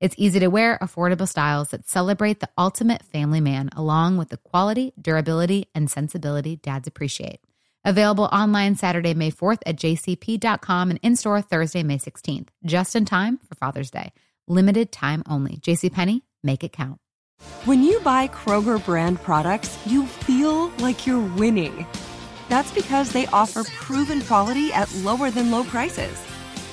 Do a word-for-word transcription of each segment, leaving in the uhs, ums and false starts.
It's easy to wear, affordable styles that celebrate the ultimate family man, along with the quality, durability, and sensibility dads appreciate. Available online Saturday, May fourth at j c p dot com and in-store Thursday, May sixteenth. Just in time for Father's Day. Limited time only. JCPenney, make it count. When you buy Kroger brand products, you feel like you're winning. That's because they offer proven quality at lower than low prices.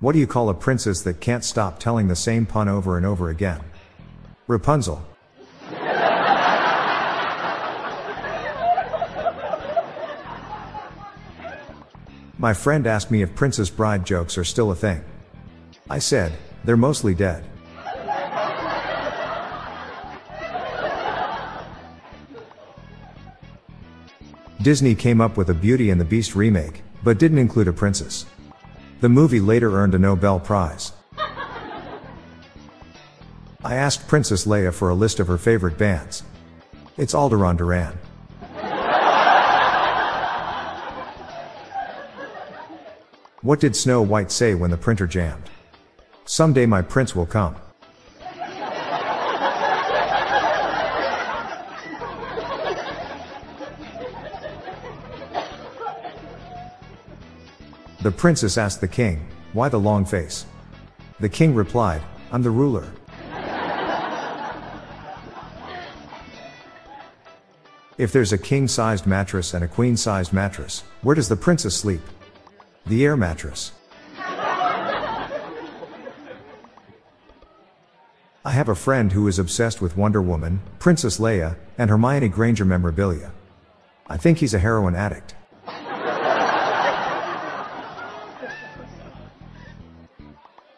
What do you call a princess that can't stop telling the same pun over and over again? Rapunzel. My friend asked me if Princess Bride jokes are still a thing. I said, they're mostly dead. Disney came up with a Beauty and the Beast remake, but didn't include a princess. The movie later earned a Nobel Prize. I asked Princess Leia for a list of her favorite bands. It's all Duran Duran. What did Snow White say when the printer jammed? Someday my prince will come. The princess asked the king, why the long face? The king replied, I'm the ruler. If there's a king-sized mattress and a queen-sized mattress, where does the princess sleep? The air mattress. I have a friend who is obsessed with Wonder Woman, Princess Leia, and Hermione Granger memorabilia. I think he's a heroin addict.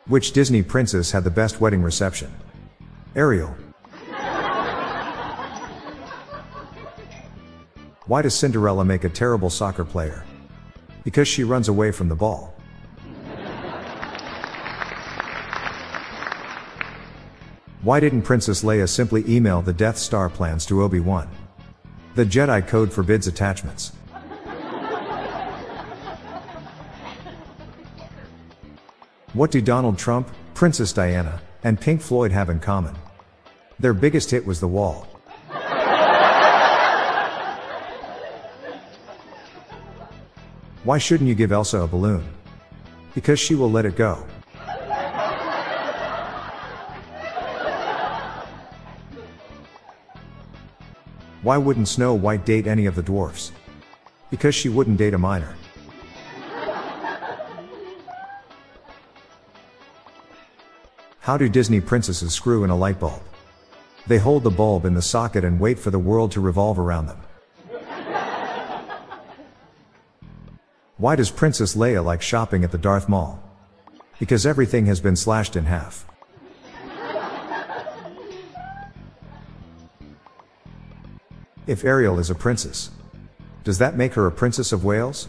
Which Disney princess had the best wedding reception? Ariel. Why does Cinderella make a terrible soccer player? Because she runs away from the ball. Why didn't Princess Leia simply email the Death Star plans to Obi-Wan? The Jedi Code forbids attachments. What do Donald Trump, Princess Diana, and Pink Floyd have in common? Their biggest hit was The Wall. Why shouldn't you give Elsa a balloon? Because she will let it go. Why wouldn't Snow White date any of the dwarfs? Because she wouldn't date a minor. How do Disney princesses screw in a light bulb? They hold the bulb in the socket and wait for the world to revolve around them. Why does Princess Leia like shopping at the Darth Mall? Because everything has been slashed in half. If Ariel is a princess, does that make her a Princess of Wales?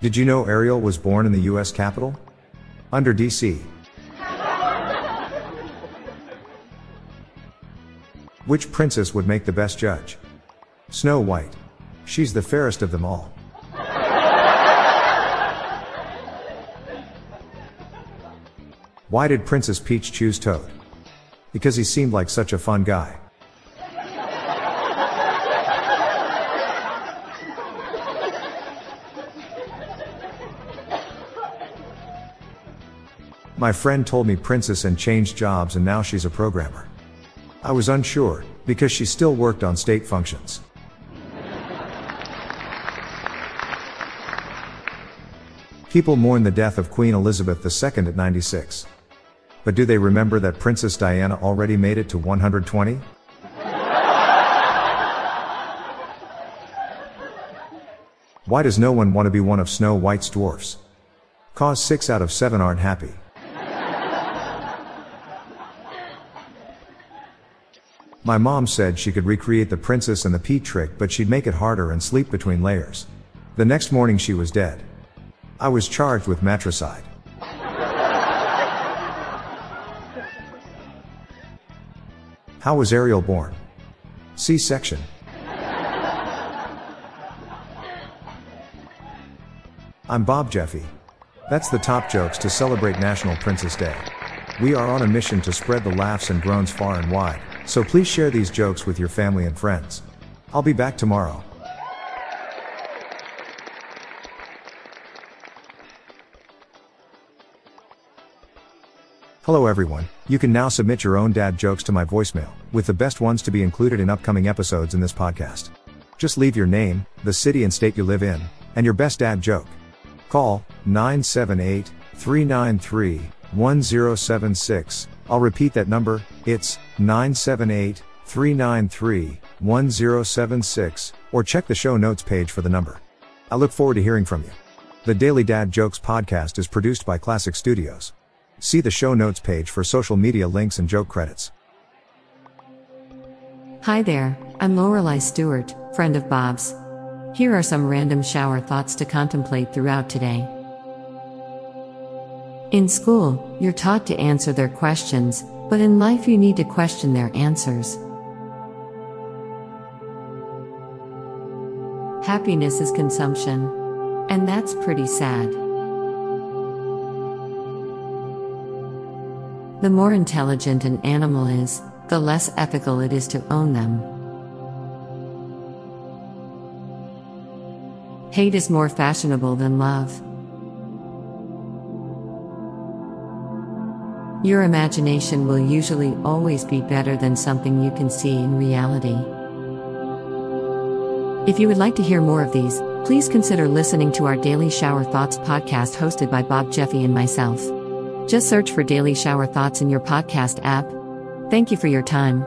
Did you know Ariel was born in the U S Capitol? Under D C Which princess would make the best judge? Snow White. She's the fairest of them all. Why did Princess Peach choose Toad? Because he seemed like such a fun guy. My friend told me Princess and changed jobs and now she's a programmer. I was unsure, because she still worked on state functions. People mourn the death of Queen Elizabeth the Second at ninety-six. But do they remember that Princess Diana already made it to one hundred twenty? Why does no one want to be one of Snow White's dwarfs? Cause six out of seven aren't happy. My mom said she could recreate the Princess and the Peach trick, but she'd make it harder and sleep between layers. The next morning she was dead. I was charged with matricide. How was Ariel born? C-section. I'm Bob Jeffy. That's the top jokes to celebrate National Princess Day. We are on a mission to spread the laughs and groans far and wide. So please share these jokes with your family and friends. I'll be back tomorrow. Hello everyone, you can now submit your own dad jokes to my voicemail, with the best ones to be included in upcoming episodes in this podcast. Just leave your name, the city and state you live in, and your best dad joke. Call nine seven eight, three nine three, one zero seven six. I'll repeat that number, it's nine seven eight, three nine three, one zero seven six, or check the show notes page for the number. I look forward to hearing from you. The Daily Dad Jokes podcast is produced by Classic Studios. See the show notes page for social media links and joke credits. Hi there, I'm Lorelei Stewart, friend of Bob's. Here are some random shower thoughts to contemplate throughout today. In school, you're taught to answer their questions, but in life you need to question their answers. Happiness is consumption. And that's pretty sad. The more intelligent an animal is, the less ethical it is to own them. Hate is more fashionable than love. Your imagination will usually always be better than something you can see in reality. If you would like to hear more of these, please consider listening to our Daily Shower Thoughts podcast hosted by Bob Jeffy and myself. Just search for Daily Shower Thoughts in your podcast app. Thank you for your time.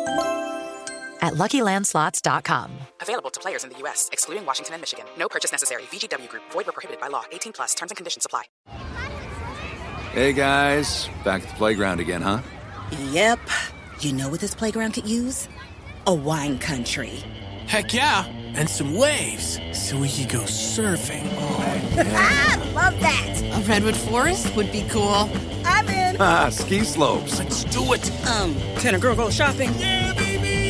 at Lucky Land Slots dot com. Available to players in the U S, excluding Washington and Michigan. No purchase necessary. V G W Group. Void or prohibited by law. eighteen plus. Terms and conditions apply. Hey, guys. Back at the playground again, huh? Yep. You know what this playground could use? A wine country. Heck yeah. And some waves. So we could go surfing. Oh, yeah. Ah, love that. A redwood forest would be cool. I'm in. Ah, ski slopes. Let's do it. Um, can a girl go shopping? Yeah, baby.